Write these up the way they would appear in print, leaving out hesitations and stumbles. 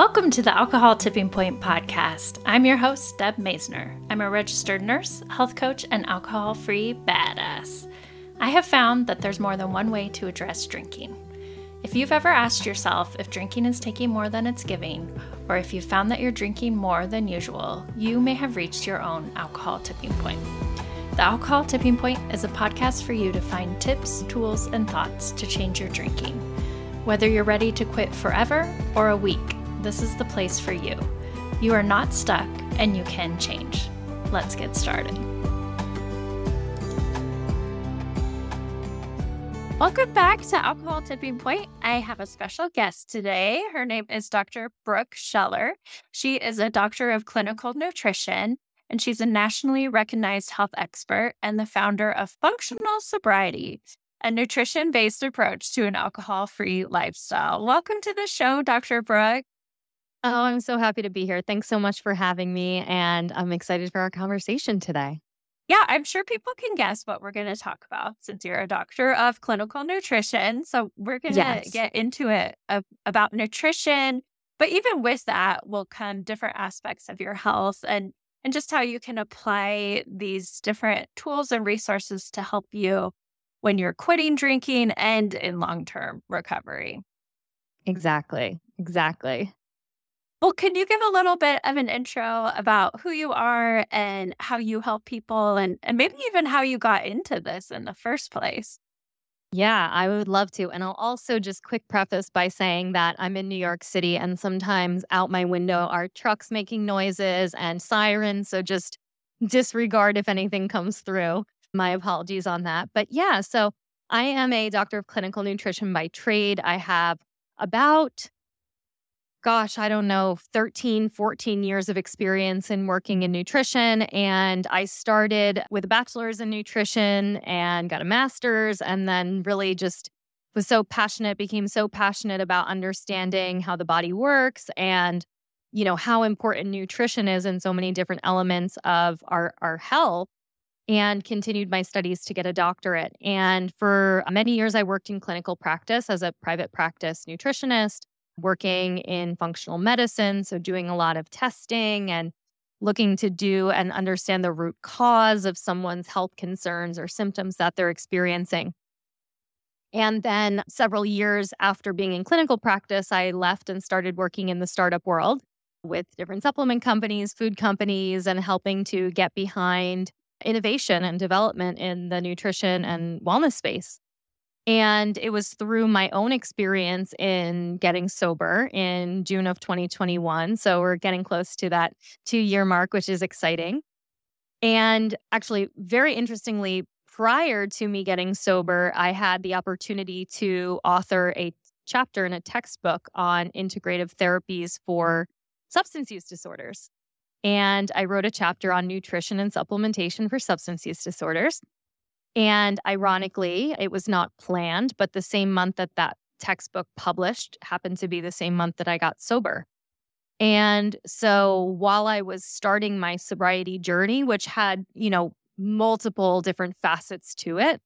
Welcome to the Alcohol Tipping Point podcast. I'm your host, Deb Meisner. I'm a registered nurse, health coach, and alcohol-free badass. I have found that there's more than one way to address drinking. If you've ever asked yourself if drinking is taking more than it's giving, or if you've found that you're drinking more than usual, you may have reached your own alcohol tipping point. The Alcohol Tipping Point is a podcast for you to find tips, tools, and thoughts to change your drinking. Whether you're ready to quit forever or a week, this is the place for you. You are not stuck and you can change. Let's get started. Welcome back to Alcohol Tipping Point. I have a special guest today. Her name is Dr. Brooke Scheller. She is a doctor of clinical nutrition, and she's a nationally recognized health expert and the founder of Functional Sobriety, a nutrition-based approach to an alcohol-free lifestyle. Welcome to the show, Dr. Brooke. Oh, I'm so happy to be here. Thanks so much for having me, and I'm excited for our conversation today. Yeah, I'm sure people can guess what we're going to talk about since you're a doctor of clinical nutrition. So we're going to get into it about nutrition, but even with that will come different aspects of your health and just how you can apply these different tools and resources to help you when you're quitting drinking and in long-term recovery. Exactly. Well, can you give a little bit of an intro about who you are and how you help people and maybe even how you got into this in the first place? Yeah, I would love to. And I'll also just quick preface by saying that I'm in New York City and sometimes out my window are trucks making noises and sirens. So just disregard if anything comes through. My apologies on that. But yeah, so I am a doctor of clinical nutrition by trade. I have about 13, 14 years of experience in working in nutrition. And I started with a bachelor's in nutrition and got a master's, and then really just was became so passionate about understanding how the body works and, you know, how important nutrition is in so many different elements of our health, and continued my studies to get a doctorate. And for many years, I worked in clinical practice as a private practice nutritionist, working in functional medicine, so doing a lot of testing and looking to do and understand the root cause of someone's health concerns or symptoms that they're experiencing. And then several years after being in clinical practice, I left and started working in the startup world with different supplement companies, food companies, and helping to get behind innovation and development in the nutrition and wellness space. And it was through my own experience in getting sober in June of 2021. So we're getting close to that 2-year mark, which is exciting. And actually, very interestingly, prior to me getting sober, I had the opportunity to author a chapter in a textbook on integrative therapies for substance use disorders. And I wrote a chapter on nutrition and supplementation for substance use disorders. And ironically, it was not planned, but the same month that textbook published happened to be the same month that I got sober. And so while I was starting my sobriety journey, which had, you know, multiple different facets to it,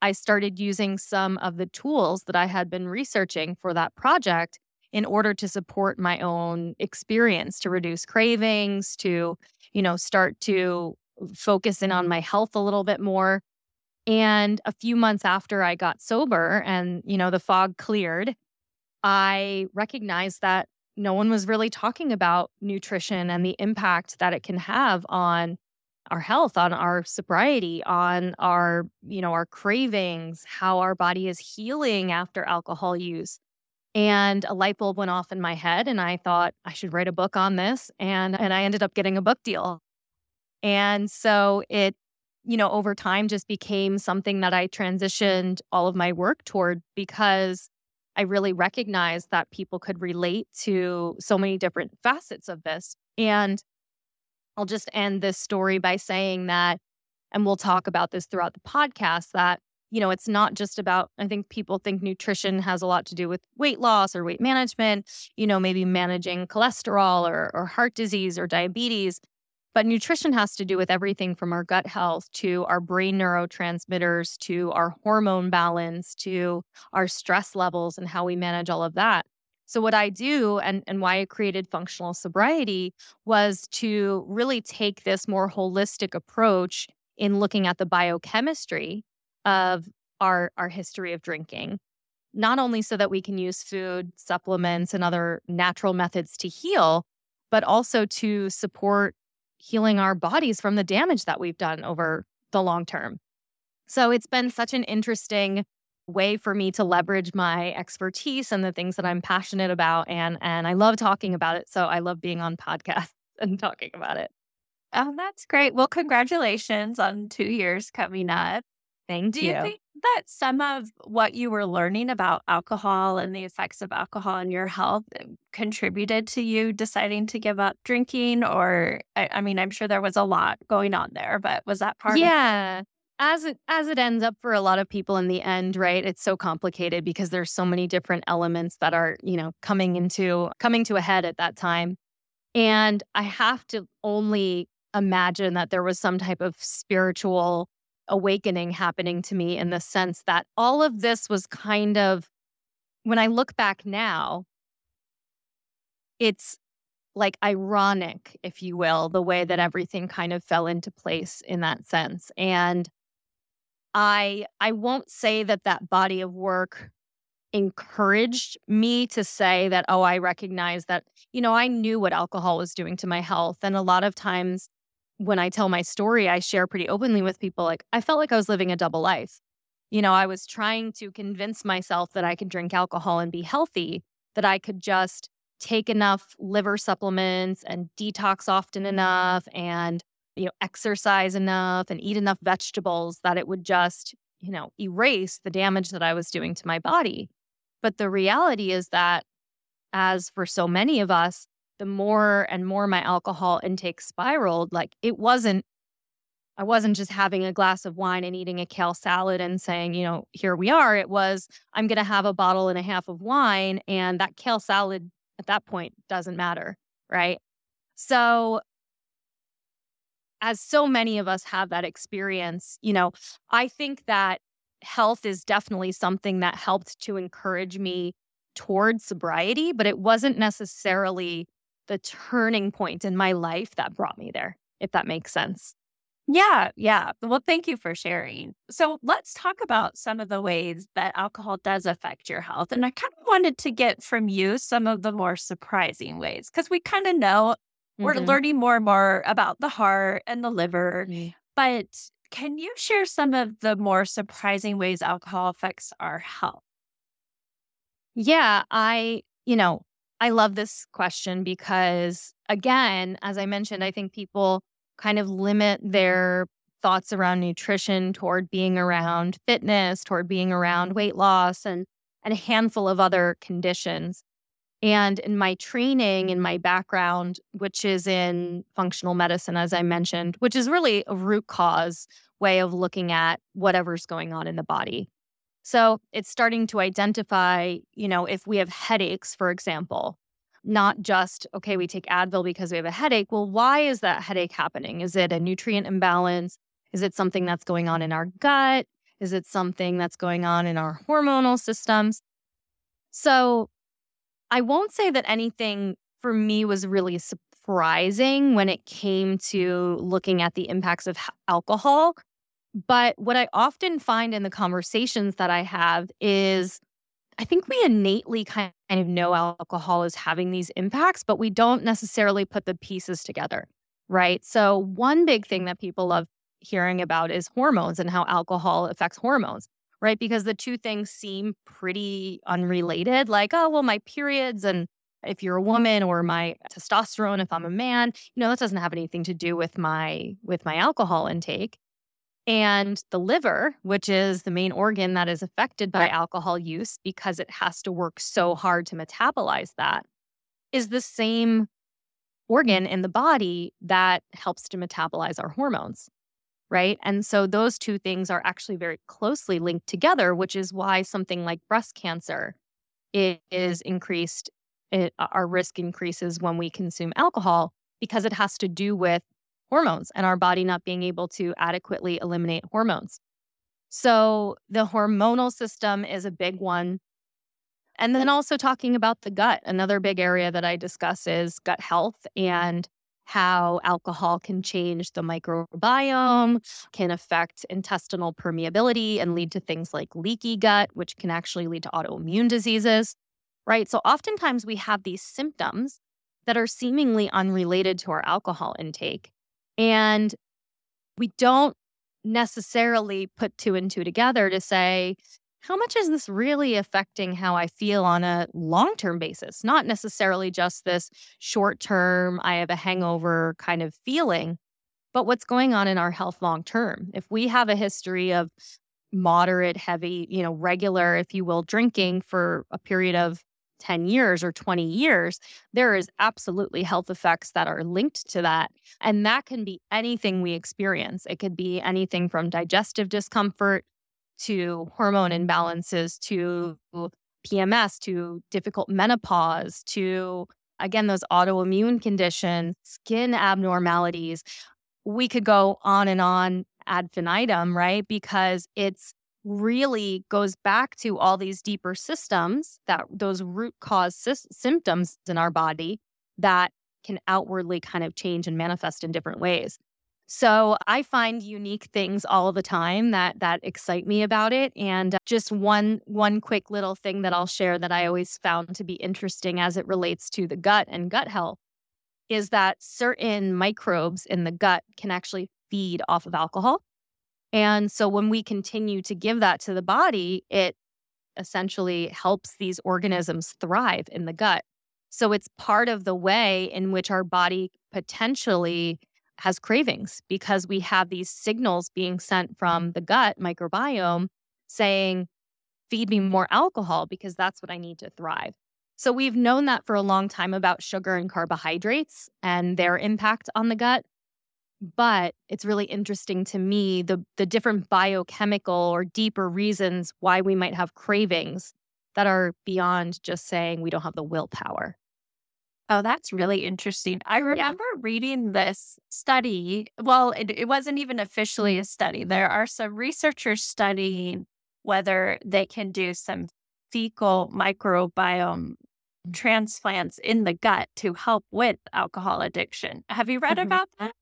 I started using some of the tools that I had been researching for that project in order to support my own experience, to reduce cravings, to, you know, start to focus in on my health a little bit more. And a few months after I got sober and, you know, the fog cleared, I recognized that no one was really talking about nutrition and the impact that it can have on our health, on our sobriety, on our, you know, our cravings, how our body is healing after alcohol use. And a light bulb went off in my head and I thought I should write a book on this. And I ended up getting a book deal. And so it, you know, over time just became something that I transitioned all of my work toward because I really recognized that people could relate to so many different facets of this. And I'll just end this story by saying that, and we'll talk about this throughout the podcast, that, you know, it's not just about, I think people think nutrition has a lot to do with weight loss or weight management, you know, maybe managing cholesterol or heart disease or diabetes. But nutrition has to do with everything from our gut health to our brain neurotransmitters to our hormone balance to our stress levels and how we manage all of that. So what I do and why I created Functional Sobriety was to really take this more holistic approach in looking at the biochemistry of our history of drinking, not only so that we can use food, supplements, and other natural methods to heal, but also to support healing our bodies from the damage that we've done over the long term. So it's been such an interesting way for me to leverage my expertise and the things that I'm passionate about. And I love talking about it. So I love being on podcasts and talking about it. Oh, that's great. Well, congratulations on 2 years coming up. Thank you. Do you think that some of what you were learning about alcohol and the effects of alcohol on your health contributed to you deciding to give up drinking? Or, I mean, I'm sure there was a lot going on there, but was that part of it? As it ends up for a lot of people in the end, right? It's so complicated because there's so many different elements that are, coming to a head at that time. And I have to only imagine that there was some type of spiritual awakening happening to me in the sense that all of this was kind of, when I look back now, it's like ironic, if you will, the way that everything kind of fell into place in that sense. And I won't say that body of work encouraged me to say that, oh, I recognize that, I knew what alcohol was doing to my health. And a lot of times when I tell my story, I share pretty openly with people, like, I felt like I was living a double life. I was trying to convince myself that I could drink alcohol and be healthy, that I could just take enough liver supplements and detox often enough and, exercise enough and eat enough vegetables that it would just, erase the damage that I was doing to my body. But the reality is that, as for so many of us, the more and more my alcohol intake spiraled, like I wasn't just having a glass of wine and eating a kale salad and saying, here we are. It was, I'm going to have a bottle and a half of wine, and that kale salad at that point doesn't matter, right? So as so many of us have that experience, I think that health is definitely something that helped to encourage me towards sobriety, but it wasn't necessarily the turning point in my life that brought me there, if that makes sense. Yeah. Well, thank you for sharing. So let's talk about some of the ways that alcohol does affect your health. And I kind of wanted to get from you some of the more surprising ways, because we kind of know we're learning more and more about the heart and the liver. Mm-hmm. But can you share some of the more surprising ways alcohol affects our health? Yeah, I love this question because, again, as I mentioned, I think people kind of limit their thoughts around nutrition toward being around fitness, toward being around weight loss, and a handful of other conditions. And in my training, in my background, which is in functional medicine, as I mentioned, which is really a root cause way of looking at whatever's going on in the body. So it's starting to identify, if we have headaches, for example, not just, okay, we take Advil because we have a headache. Well, why is that headache happening? Is it a nutrient imbalance? Is it something that's going on in our gut? Is it something that's going on in our hormonal systems? So I won't say that anything for me was really surprising when it came to looking at the impacts of alcohol. But what I often find in the conversations that I have is, I think we innately kind of know alcohol is having these impacts, but we don't necessarily put the pieces together, right? So one big thing that people love hearing about is hormones and how alcohol affects hormones, right? Because the two things seem pretty unrelated, like, oh, well, my periods, and if you're a woman, or my testosterone if I'm a man, that doesn't have anything to do with my alcohol intake. And the liver, which is the main organ that is affected by alcohol use because it has to work so hard to metabolize that, is the same organ in the body that helps to metabolize our hormones, right? And so those two things are actually very closely linked together, which is why something like breast cancer our risk increases when we consume alcohol, because it has to do with hormones and our body not being able to adequately eliminate hormones. So the hormonal system is a big one. And then also talking about the gut. Another big area that I discuss is gut health and how alcohol can change the microbiome, can affect intestinal permeability and lead to things like leaky gut, which can actually lead to autoimmune diseases, right? So oftentimes we have these symptoms that are seemingly unrelated to our alcohol intake. And we don't necessarily put two and two together to say, how much is this really affecting how I feel on a long-term basis? Not necessarily just this short-term, I have a hangover kind of feeling, but what's going on in our health long-term. If we have a history of moderate, heavy, regular, if you will, drinking for a period of 10 years or 20 years, there is absolutely health effects that are linked to that. And that can be anything we experience. It could be anything from digestive discomfort to hormone imbalances, to PMS, to difficult menopause, to, again, those autoimmune conditions, skin abnormalities. We could go on and on ad infinitum, right? Because it's really goes back to all these deeper systems, that those root cause symptoms in our body that can outwardly kind of change and manifest in different ways. So I find unique things all the time that excite me about it. And just one quick little thing that I'll share that I always found to be interesting as it relates to the gut and gut health is that certain microbes in the gut can actually feed off of alcohol. And so when we continue to give that to the body, it essentially helps these organisms thrive in the gut. So it's part of the way in which our body potentially has cravings, because we have these signals being sent from the gut microbiome saying, feed me more alcohol because that's what I need to thrive. So we've known that for a long time about sugar and carbohydrates and their impact on the gut. But it's really interesting to me, the different biochemical or deeper reasons why we might have cravings that are beyond just saying we don't have the willpower. Oh, that's really interesting. I remember reading this study. Well, it wasn't even officially a study. There are some researchers studying whether they can do some fecal microbiome transplants in the gut to help with alcohol addiction. Have you read about that?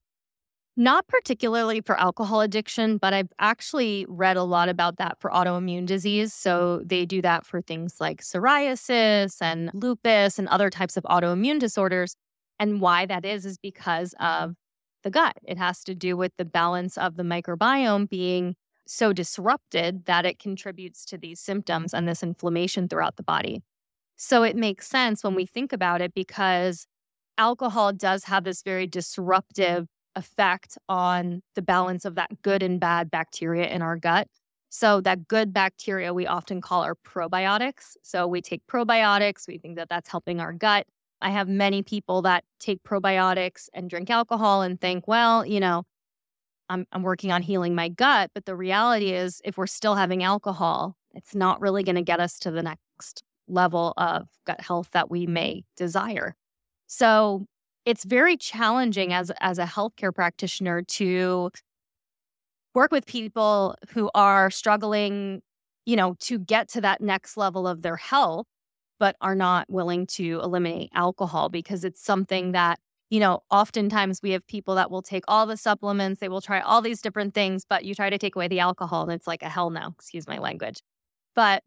Not particularly for alcohol addiction, but I've actually read a lot about that for autoimmune disease. So they do that for things like psoriasis and lupus and other types of autoimmune disorders. And why that is because of the gut. It has to do with the balance of the microbiome being so disrupted that it contributes to these symptoms and this inflammation throughout the body. So it makes sense when we think about it, because alcohol does have this very disruptive effect on the balance of that good and bad bacteria in our gut. So that good bacteria we often call our probiotics. So we take probiotics, we think that that's helping our gut. I have many people that take probiotics and drink alcohol and think, well, I'm working on healing my gut. But the reality is, if we're still having alcohol, it's not really going to get us to the next level of gut health that we may desire. So it's very challenging as a healthcare practitioner to work with people who are struggling, to get to that next level of their health, but are not willing to eliminate alcohol, because it's something that, oftentimes we have people that will take all the supplements, they will try all these different things, but you try to take away the alcohol and it's like a hell no, excuse my language. But,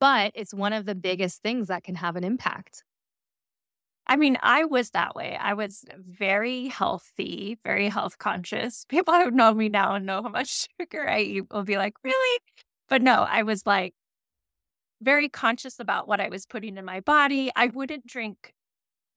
but it's one of the biggest things that can have an impact. I mean, I was that way. I was very healthy, very health conscious. People who know me now and know how much sugar I eat will be like, really? But no, I was like very conscious about what I was putting in my body. I wouldn't drink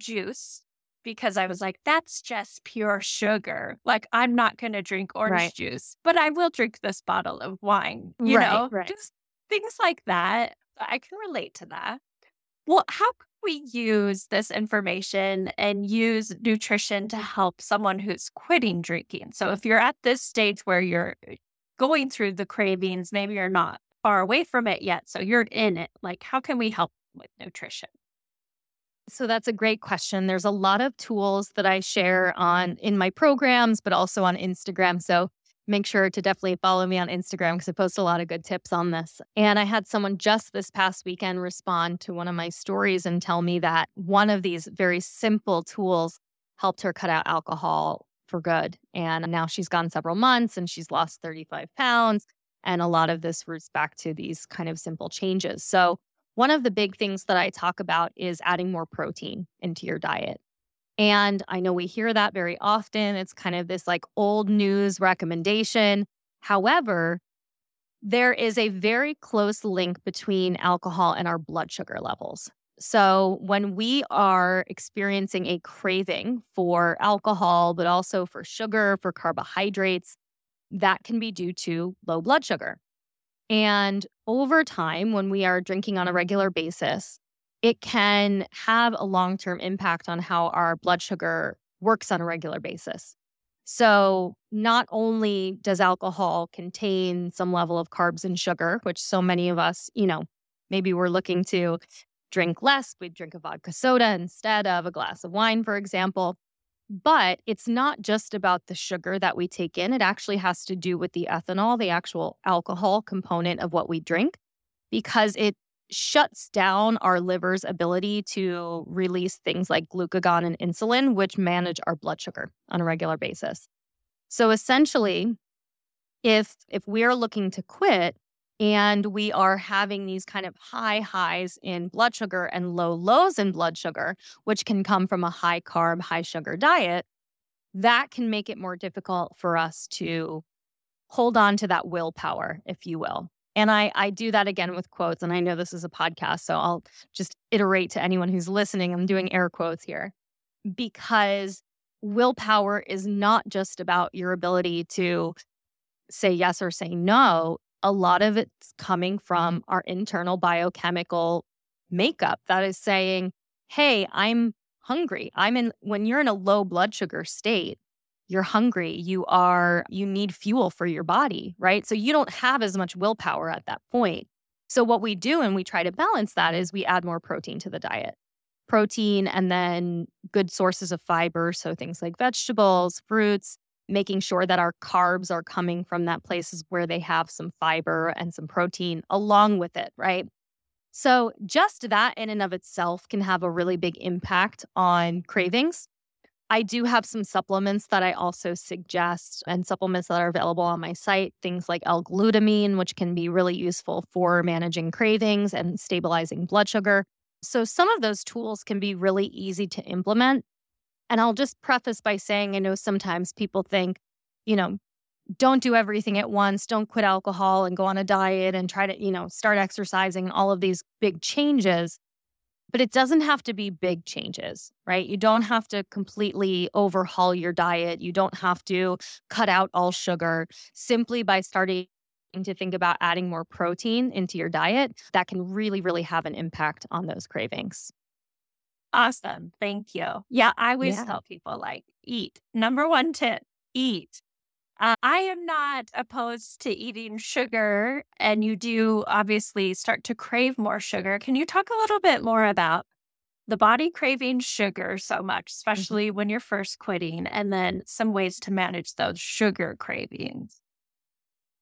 juice because I was like, that's just pure sugar. Like, I'm not going to drink orange juice, but I will drink this bottle of wine, just things like that. I can relate to that. Well, how could we use this information and use nutrition to help someone who's quitting drinking? So if you're at this stage where you're going through the cravings, maybe you're not far away from it yet, so you're in it. Like, how can we help with nutrition? So that's a great question. There's a lot of tools that I share in my programs, but also on Instagram. So make sure to definitely follow me on Instagram because I post a lot of good tips on this. And I had someone just this past weekend respond to one of my stories and tell me that one of these very simple tools helped her cut out alcohol for good. And now she's gone several months and she's lost 35 pounds. And a lot of this roots back to these kind of simple changes. So one of the big things that I talk about is adding more protein into your diet. And I know we hear that very often. It's kind of this like old news recommendation. However, there is a very close link between alcohol and our blood sugar levels. So when we are experiencing a craving for alcohol, but also for sugar, for carbohydrates, that can be due to low blood sugar. And over time, when we are drinking on a regular basis, it can have a long-term impact on how our blood sugar works on a regular basis. So not only does alcohol contain some level of carbs and sugar, which so many of us, maybe we're looking to drink less, we drink a vodka soda instead of a glass of wine, for example. But it's not just about the sugar that we take in. It actually has to do with the ethanol, the actual alcohol component of what we drink, because it shuts down our liver's ability to release things like glucagon and insulin, which manage our blood sugar on a regular basis. So essentially, if we're looking to quit and we are having these kind of high highs in blood sugar and low lows in blood sugar, which can come from a high carb, high sugar diet, that can make it more difficult for us to hold on to that willpower, if you will. And I do that again with quotes, and I know this is a podcast, so I'll just iterate to anyone who's listening, I'm doing air quotes here, because willpower is not just about your ability to say yes or say no. A lot of it's coming from our internal biochemical makeup that is saying, hey, I'm hungry. When you're in a low blood sugar state, you're hungry. You need fuel for your body, right? So you don't have as much willpower at that point. So what we do, and we try to balance that, is we add more protein to the diet. Protein and then good sources of fiber. So things like vegetables, fruits, making sure that our carbs are coming from that places where they have some fiber and some protein along with it, right? So just that in and of itself can have a really big impact on cravings. I do have some supplements that I also suggest, and supplements that are available on my site, things like L-glutamine, which can be really useful for managing cravings and stabilizing blood sugar. So some of those tools can be really easy to implement. And I'll just preface by saying, I know sometimes people think, don't do everything at once, don't quit alcohol and go on a diet and try to, start exercising and all of these big changes. But it doesn't have to be big changes, right? You don't have to completely overhaul your diet. You don't have to cut out all sugar. Simply by starting to think about adding more protein into your diet, that can really, really have an impact on those cravings. Awesome. Thank you. Yeah, I always tell people, eat. Number one tip, eat. I am not opposed to eating sugar, and you do obviously start to crave more sugar. Can you talk a little bit more about the body craving sugar so much, especially when you're first quitting, and then some ways to manage those sugar cravings?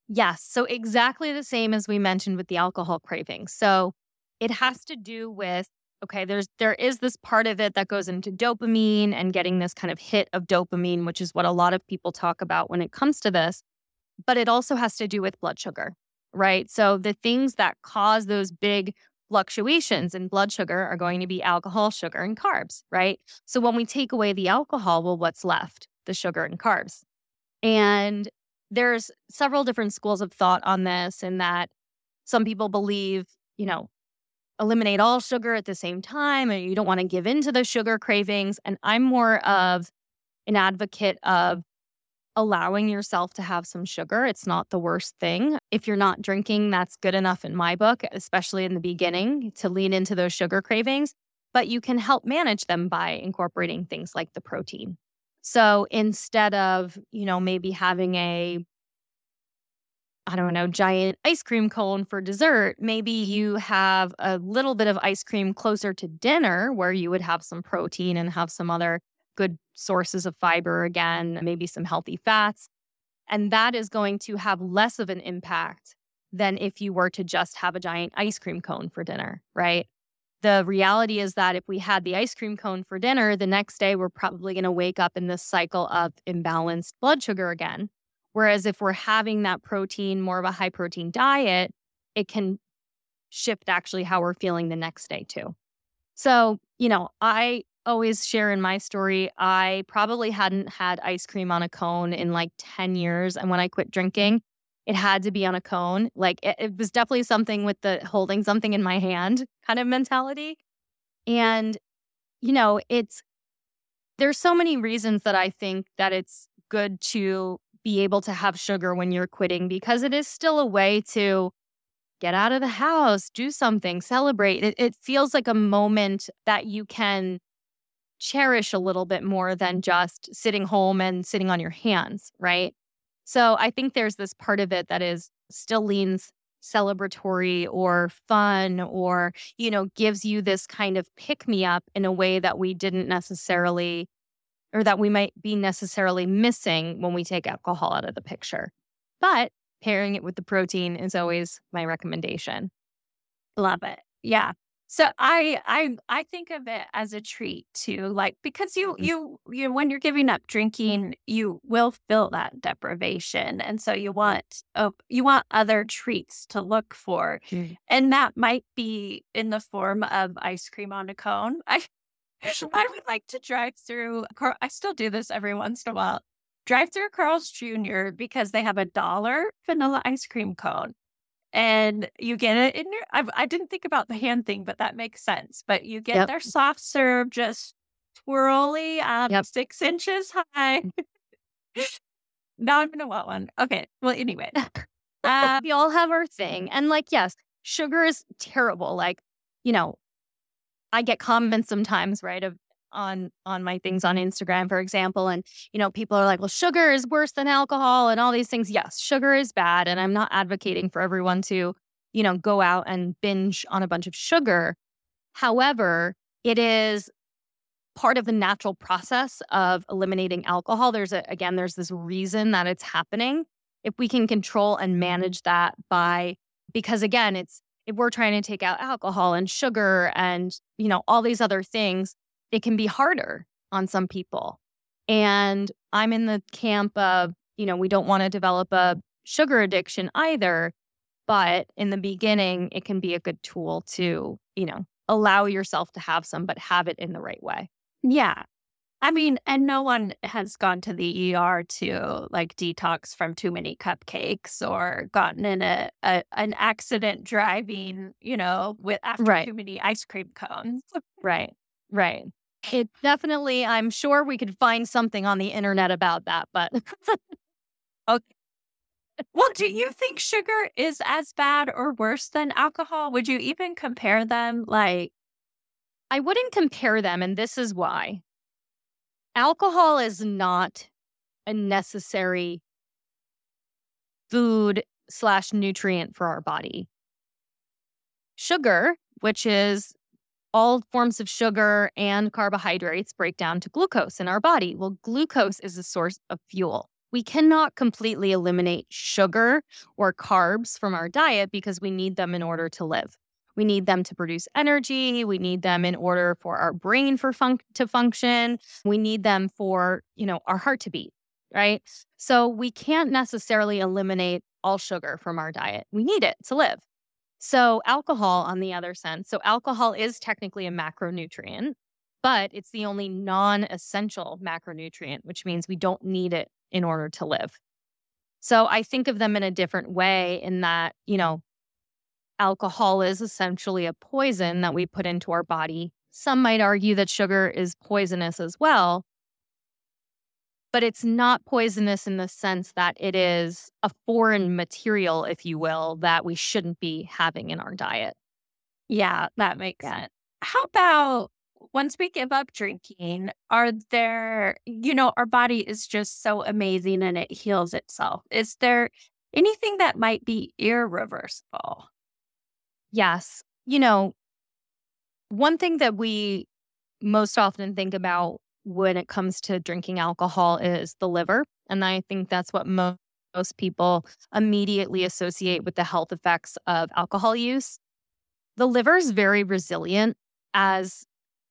Yes. So exactly the same as we mentioned with the alcohol craving. So it has to do with, there is this part of it that goes into dopamine and getting this kind of hit of dopamine, which is what a lot of people talk about when it comes to this. But it also has to do with blood sugar, right? So the things that cause those big fluctuations in blood sugar are going to be alcohol, sugar, and carbs, right? So when we take away the alcohol, well, what's left? The sugar and carbs. And there's several different schools of thought on this, in that some people believe, eliminate all sugar at the same time, and you don't want to give in to the sugar cravings. And I'm more of an advocate of allowing yourself to have some sugar. It's not the worst thing. If you're not drinking, that's good enough in my book, especially in the beginning, to lean into those sugar cravings. But you can help manage them by incorporating things like the protein. So instead of, maybe having a giant ice cream cone for dessert, maybe you have a little bit of ice cream closer to dinner, where you would have some protein and have some other good sources of fiber again, maybe some healthy fats. And that is going to have less of an impact than if you were to just have a giant ice cream cone for dinner, right? The reality is that if we had the ice cream cone for dinner, the next day we're probably going to wake up in this cycle of imbalanced blood sugar again. Whereas if we're having that protein, more of a high protein diet, it can shift actually how we're feeling the next day too. So, I always share in my story, I probably hadn't had ice cream on a cone in like 10 years. And when I quit drinking, it had to be on a cone. Like it was definitely something with the holding something in my hand kind of mentality. And, there's so many reasons that I think that it's good to be able to have sugar when you're quitting, because it is still a way to get out of the house, do something, celebrate. It feels like a moment that you can cherish a little bit more than just sitting home and sitting on your hands, right? So I think there's this part of it that is still leans celebratory or fun or, gives you this kind of pick-me-up in a way that we didn't necessarily, or that we might be necessarily missing when we take alcohol out of the picture. But pairing it with the protein is always my recommendation. Love it. Yeah. So I think of it as a treat too, like, because you when you're giving up drinking, you will feel that deprivation, and so you want other treats to look for, and that might be in the form of ice cream on a cone. I would like to drive through. I still do this every once in a while. Drive through Carl's Jr. because they have $1 vanilla ice cream cone. And you get it in your, I didn't think about the hand thing, but that makes sense. But you get their soft serve, just twirly, 6 inches high. Now I'm going to want one. Okay. Well, anyway. We all have our thing. And yes, sugar is terrible. I get comments sometimes, right, on my things on Instagram, for example. And, people are like, well, sugar is worse than alcohol and all these things. Yes, sugar is bad. And I'm not advocating for everyone to, go out and binge on a bunch of sugar. However, it is part of the natural process of eliminating alcohol. There's this reason that it's happening. If we can control and manage that because again, if we're trying to take out alcohol and sugar and, all these other things, it can be harder on some people. And I'm in the camp of, we don't want to develop a sugar addiction either. But in the beginning, it can be a good tool to, allow yourself to have some, but have it in the right way. Yeah. And no one has gone to the ER to detox from too many cupcakes or gotten in an accident driving, after too many ice cream cones. Right. Right. It definitely, I'm sure we could find something on the internet about that, but. Okay. Well, do you think sugar is as bad or worse than alcohol? Would you even compare them? I wouldn't compare them, and this is why. Alcohol is not a necessary food/nutrient for our body. Sugar, which is all forms of sugar and carbohydrates, break down to glucose in our body. Well, glucose is a source of fuel. We cannot completely eliminate sugar or carbs from our diet because we need them in order to live. We need them to produce energy. We need them in order for our brain to function. We need them for, our heart to beat, right? So we can't necessarily eliminate all sugar from our diet. We need it to live. So alcohol, on the other sense, alcohol is technically a macronutrient, but it's the only non-essential macronutrient, which means we don't need it in order to live. So I think of them in a different way in that, alcohol is essentially a poison that we put into our body. Some might argue that sugar is poisonous as well, but it's not poisonous in the sense that it is a foreign material, if you will, that we shouldn't be having in our diet. Yeah, that makes sense. How about once we give up drinking, our body is just so amazing and it heals itself. Is there anything that might be irreversible? Yes. One thing that we most often think about when it comes to drinking alcohol is the liver. And I think that's what most most people immediately associate with the health effects of alcohol use. The liver is very resilient, as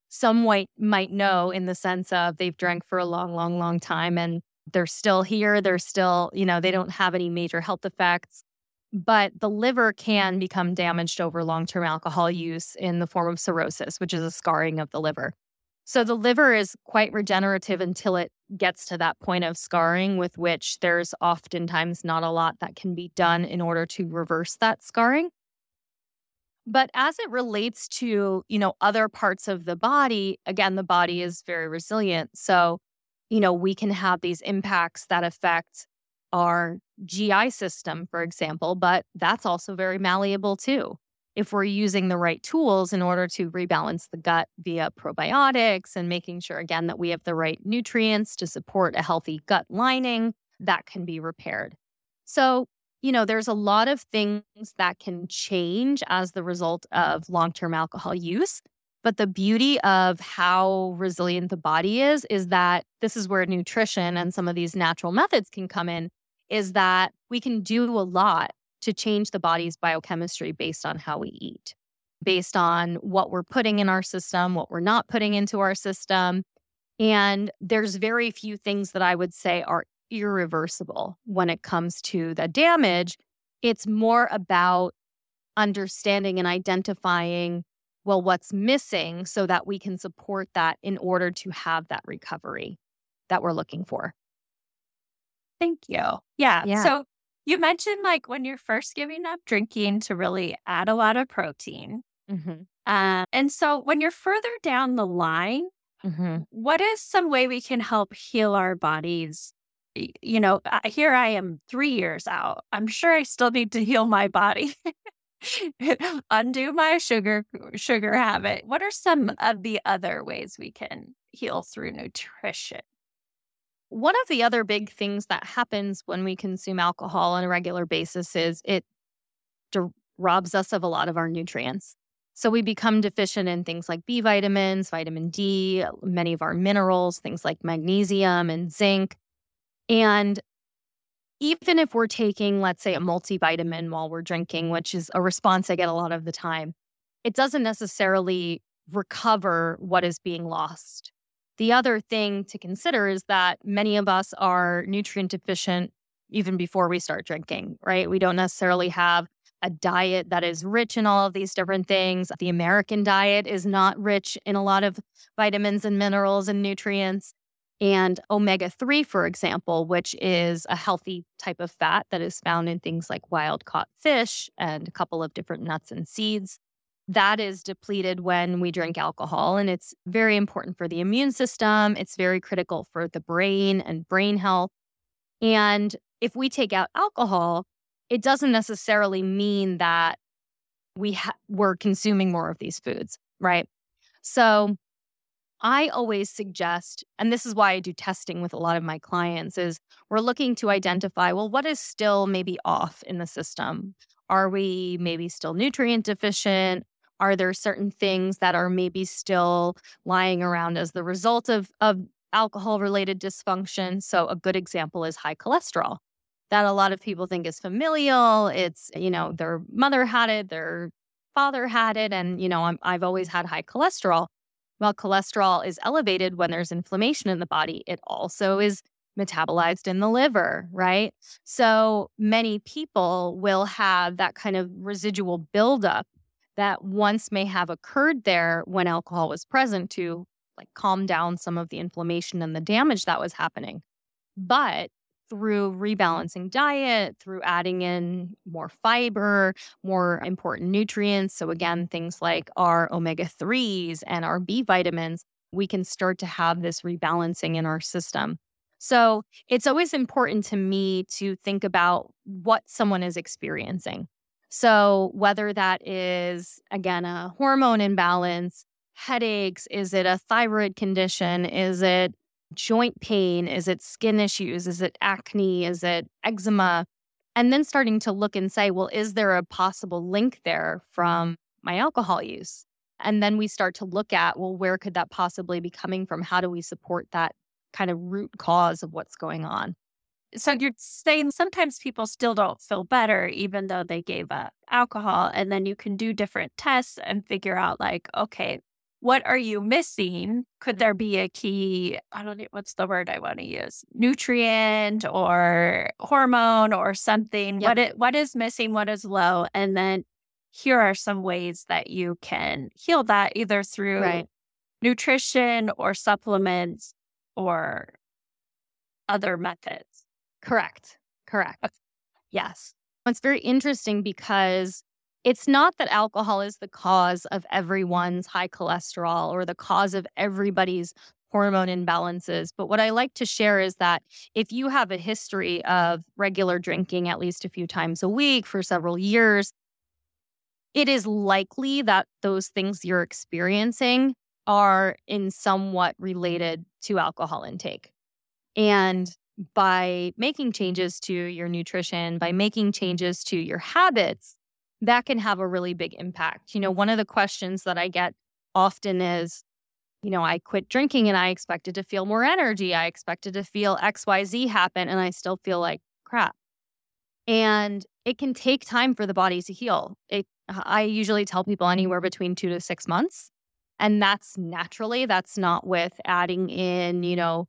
some might know, in the sense of they've drank for a long, long, long time and they're still here. They're still, they don't have any major health effects. But the liver can become damaged over long-term alcohol use in the form of cirrhosis, which is a scarring of the liver. So the liver is quite regenerative until it gets to that point of scarring, with which there's oftentimes not a lot that can be done in order to reverse that scarring. But as it relates to, other parts of the body, again, the body is very resilient. So, we can have these impacts that affect our GI system, for example, but that's also very malleable too, if we're using the right tools in order to rebalance the gut via probiotics and making sure, again, that we have the right nutrients to support a healthy gut lining that can be repaired. So, there's a lot of things that can change as the result of long-term alcohol use. But the beauty of how resilient the body is that this is where nutrition and some of these natural methods can come in, is that we can do a lot to change the body's biochemistry based on how we eat, based on what we're putting in our system, what we're not putting into our system. And there's very few things that I would say are irreversible when it comes to the damage. It's more about understanding and identifying, well, what's missing so that we can support that in order to have that recovery that we're looking for. Thank you. Yeah. So you mentioned when you're first giving up drinking to really add a lot of protein. Mm-hmm. And so when you're further down the line, mm-hmm. what is some way we can help heal our bodies? Here I am 3 years out. I'm sure I still need to heal my body, undo my sugar habit. What are some of the other ways we can heal through nutrition? One of the other big things that happens when we consume alcohol on a regular basis is it robs us of a lot of our nutrients. So we become deficient in things like B vitamins, vitamin D, many of our minerals, things like magnesium and zinc. And even if we're taking, let's say, a multivitamin while we're drinking, which is a response I get a lot of the time, it doesn't necessarily recover what is being lost. The other thing to consider is that many of us are nutrient deficient even before we start drinking, right? We don't necessarily have a diet that is rich in all of these different things. The American diet is not rich in a lot of vitamins and minerals and nutrients. And omega-3, for example, which is a healthy type of fat that is found in things like wild-caught fish and a couple of different nuts and seeds, that is depleted when we drink alcohol. And it's very important for the immune system. It's very critical for the brain and brain health. And if we take out alcohol, it doesn't necessarily mean that we're consuming more of these foods, right? So I always suggest, and this is why I do testing with a lot of my clients, is we're looking to identify, well, what is still maybe off in the system? Are we maybe still nutrient deficient? Are there certain things that are maybe still lying around as the result of alcohol-related dysfunction? So a good example is high cholesterol that a lot of people think is familial. It's, their mother had it, their father had it, and, I've always had high cholesterol. While cholesterol is elevated when there's inflammation in the body, it also is metabolized in the liver, right? So many people will have that kind of residual buildup that once may have occurred there when alcohol was present to calm down some of the inflammation and the damage that was happening. But through rebalancing diet, through adding in more fiber, more important nutrients, so again, things like our omega-3s and our B vitamins, we can start to have this rebalancing in our system. So it's always important to me to think about what someone is experiencing. So whether that is, again, a hormone imbalance, headaches, is it a thyroid condition, is it joint pain? Is it skin issues? Is it acne? Is it eczema? And then starting to look and say, well, is there a possible link there from my alcohol use? And then we start to look at, well, where could that possibly be coming from? How do we support that kind of root cause of what's going on? So you're saying sometimes people still don't feel better, even though they gave up alcohol. And then you can do different tests and figure out like, okay, what are you missing? Could there be a key, I don't know, what's the word I want to use? Nutrient or hormone or something. Yep. What is missing? What is low? And then here are some ways that you can heal that, either through nutrition or supplements or other methods. Correct. Okay. Yes. It's very interesting because it's not that alcohol is the cause of everyone's high cholesterol or the cause of everybody's hormone imbalances. But what I like to share is that if you have a history of regular drinking at least a few times a week for several years, it is likely that those things you're experiencing are in somewhat related to alcohol intake. And by making changes to your nutrition, by making changes to your habits, that can have a really big impact. You know, one of the questions that I get often is, you know, I quit drinking and I expected to feel more energy. I expected to feel XYZ happen and I still feel like crap. And it can take time for the body to heal. I usually tell people anywhere between 2 to 6 months. And that's naturally, that's not with adding in, you know,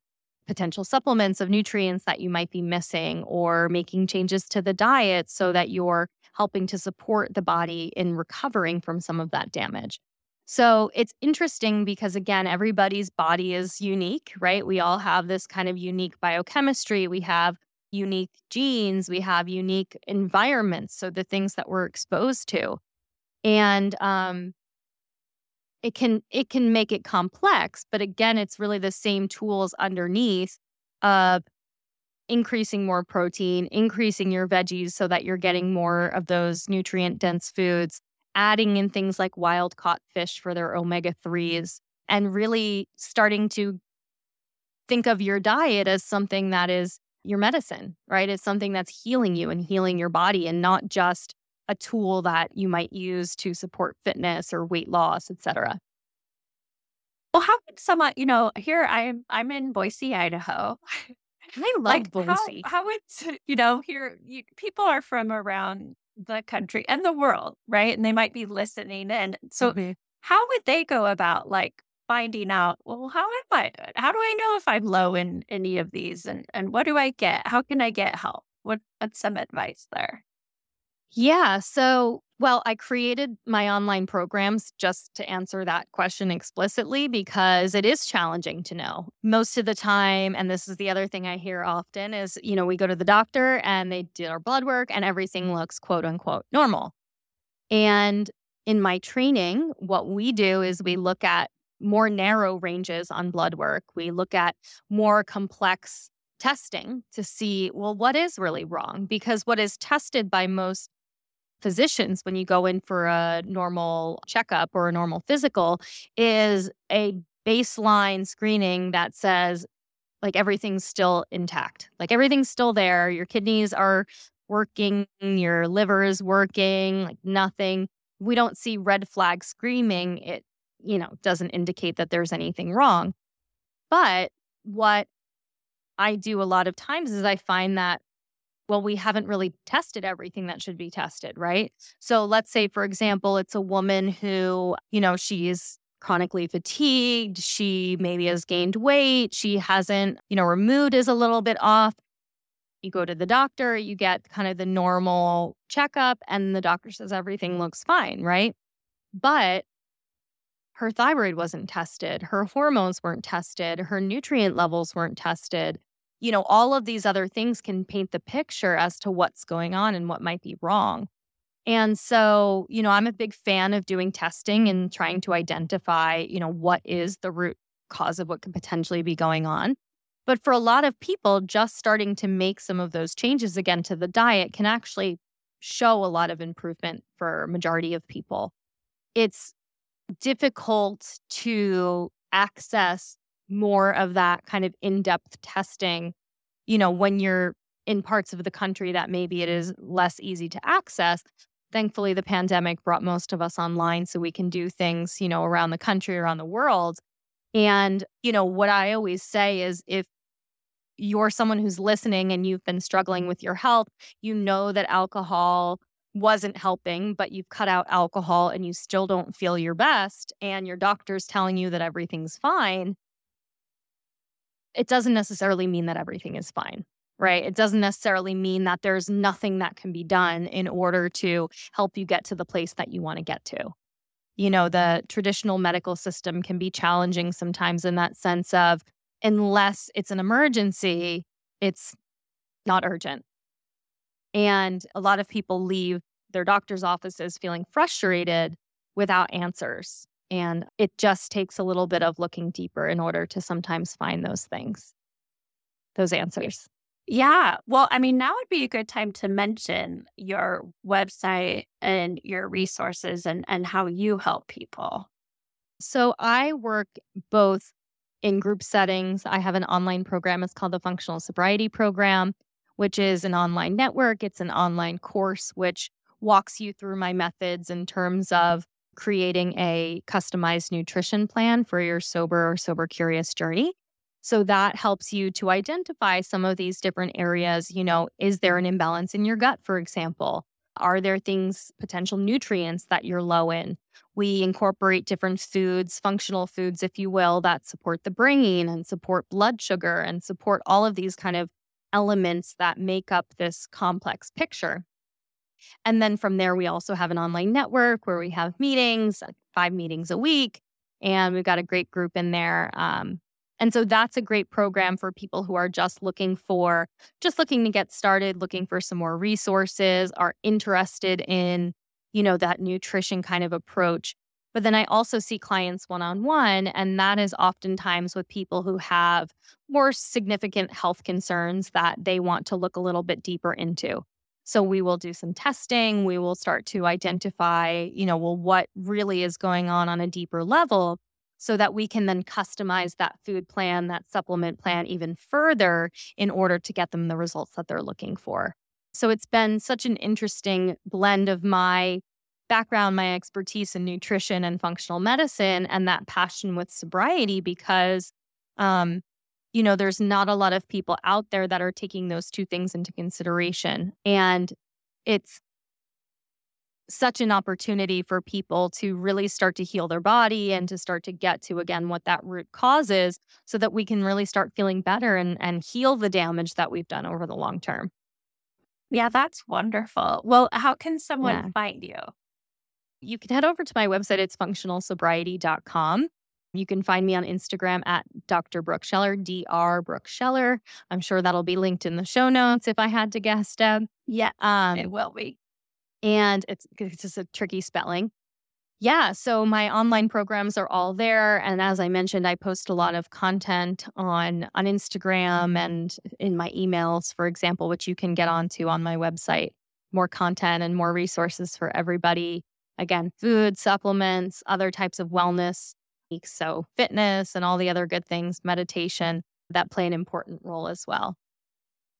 potential supplements of nutrients that you might be missing or making changes to the diet so that you're helping to support the body in recovering from some of that damage. So it's interesting because, again, everybody's body is unique, right? We all have this kind of unique biochemistry. We have unique genes. We have unique environments. So the things that we're exposed to. And it can make it complex. But again, it's really the same tools underneath of increasing more protein, increasing your veggies so that you're getting more of those nutrient-dense foods, adding in things like wild-caught fish for their omega-3s, and really starting to think of your diet as something that is your medicine, right? It's something that's healing you and healing your body and not just a tool that you might use to support fitness or weight loss, et cetera. Well, how could someone, you know, here I'm in Boise, Idaho. I love Boise. How would, you know, here people are from around the country and the world, right? And they might be listening in. So how would they go about like finding out, well, how do I know if I'm low in any of these and what do I get? How can I get help? What's some advice there? Yeah. So, well, I created my online programs just to answer that question explicitly because it is challenging to know most of the time. And this is the other thing I hear often is, you know, we go to the doctor and they did our blood work and everything looks quote unquote normal. And in my training, what we do is we look at more narrow ranges on blood work. We look at more complex testing to see, well, what is really wrong? Because what is tested by most physicians when you go in for a normal checkup or a normal physical is a baseline screening that says like everything's still intact, like everything's still there. Your kidneys are working, your liver is working, like nothing. We don't see red flag screaming. It, you know, doesn't indicate that there's anything wrong. But what I do a lot of times is I find that, well, we haven't really tested everything that should be tested, right? So let's say, for example, it's a woman who, you know, she's chronically fatigued. She maybe has gained weight. She hasn't, you know, her mood is a little bit off. You go to the doctor, you get kind of the normal checkup, and the doctor says everything looks fine, right? But her thyroid wasn't tested. Her hormones weren't tested. Her nutrient levels weren't tested. You know, all of these other things can paint the picture as to what's going on and what might be wrong. And so, you know, I'm a big fan of doing testing and trying to identify, you know, what is the root cause of what could potentially be going on. But for a lot of people, just starting to make some of those changes again to the diet can actually show a lot of improvement for a majority of people. It's difficult to access more of that kind of in-depth testing, you know, when you're in parts of the country that maybe it is less easy to access. Thankfully, the pandemic brought most of us online so we can do things, you know, around the country, around the world. And, you know, what I always say is if you're someone who's listening and you've been struggling with your health, you know that alcohol wasn't helping, but you've cut out alcohol and you still don't feel your best, and your doctor's telling you that everything's fine, it doesn't necessarily mean that everything is fine, right? It doesn't necessarily mean that there's nothing that can be done in order to help you get to the place that you want to get to. You know, the traditional medical system can be challenging sometimes in that sense of, unless it's an emergency, it's not urgent. And a lot of people leave their doctor's offices feeling frustrated without answers. And it just takes a little bit of looking deeper in order to sometimes find those things, those answers. Yeah. Well, I mean, now would be a good time to mention your website and your resources and how you help people. So I work both in group settings. I have an online program. It's called the Functional Sobriety Program, which is an online network. It's an online course which walks you through my methods in terms of creating a customized nutrition plan for your sober or sober curious journey. So that helps you to identify some of these different areas. You know, is there an imbalance in your gut, for example? Are there things, potential nutrients that you're low in? We incorporate different foods, functional foods, if you will, that support the brain and support blood sugar and support all of these kind of elements that make up this complex picture. And then from there, we also have an online network where we have meetings, like 5 meetings a week, and we've got a great group in there. And so that's a great program for people who are just looking to get started, looking for some more resources, are interested in, you know, that nutrition kind of approach. But then I also see clients one-on-one, and that is oftentimes with people who have more significant health concerns that they want to look a little bit deeper into. So we will do some testing. We will start to identify, you know, well, what really is going on a deeper level so that we can then customize that food plan, that supplement plan even further in order to get them the results that they're looking for. So it's been such an interesting blend of my background, my expertise in nutrition and functional medicine, and that passion with sobriety, because, you know, there's not a lot of people out there that are taking those two things into consideration. And it's such an opportunity for people to really start to heal their body and to start to get to, again, what that root cause is so that we can really start feeling better and heal the damage that we've done over the long term. Yeah, that's wonderful. Well, how can someone find you? You can head over to my website. It's functionalsobriety.com. You can find me on Instagram at Dr. Brooke Scheller, Dr. Brooke Scheller. I'm sure that'll be linked in the show notes if I had to guess, Deb. Yeah, it will be. And it's just a tricky spelling. Yeah, so my online programs are all there. And as I mentioned, I post a lot of content on Instagram and in my emails, for example, which you can get onto on my website. More content and more resources for everybody. Again, food, supplements, other types of wellness, so fitness and all the other good things, meditation, that play an important role as well.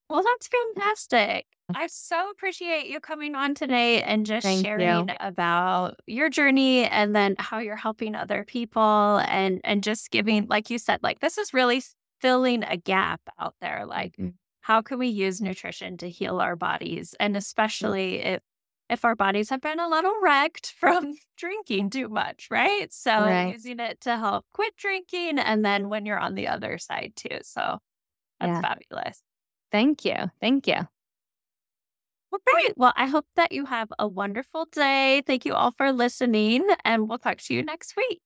Well, that's fantastic. I so appreciate you coming on today and just sharing about your journey and then how you're helping other people and just giving, like you said, like this is really filling a gap out there. Like, how can we use nutrition to heal our bodies? And especially if our bodies have been a little wrecked from drinking too much, right? So using it to help quit drinking, and then when you're on the other side too. So that's fabulous. Thank you. Thank you. Well, great. Well, I hope that you have a wonderful day. Thank you all for listening, and we'll talk to you next week.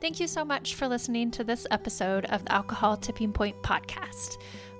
Thank you so much for listening to this episode of the Alcohol Tipping Point Podcast.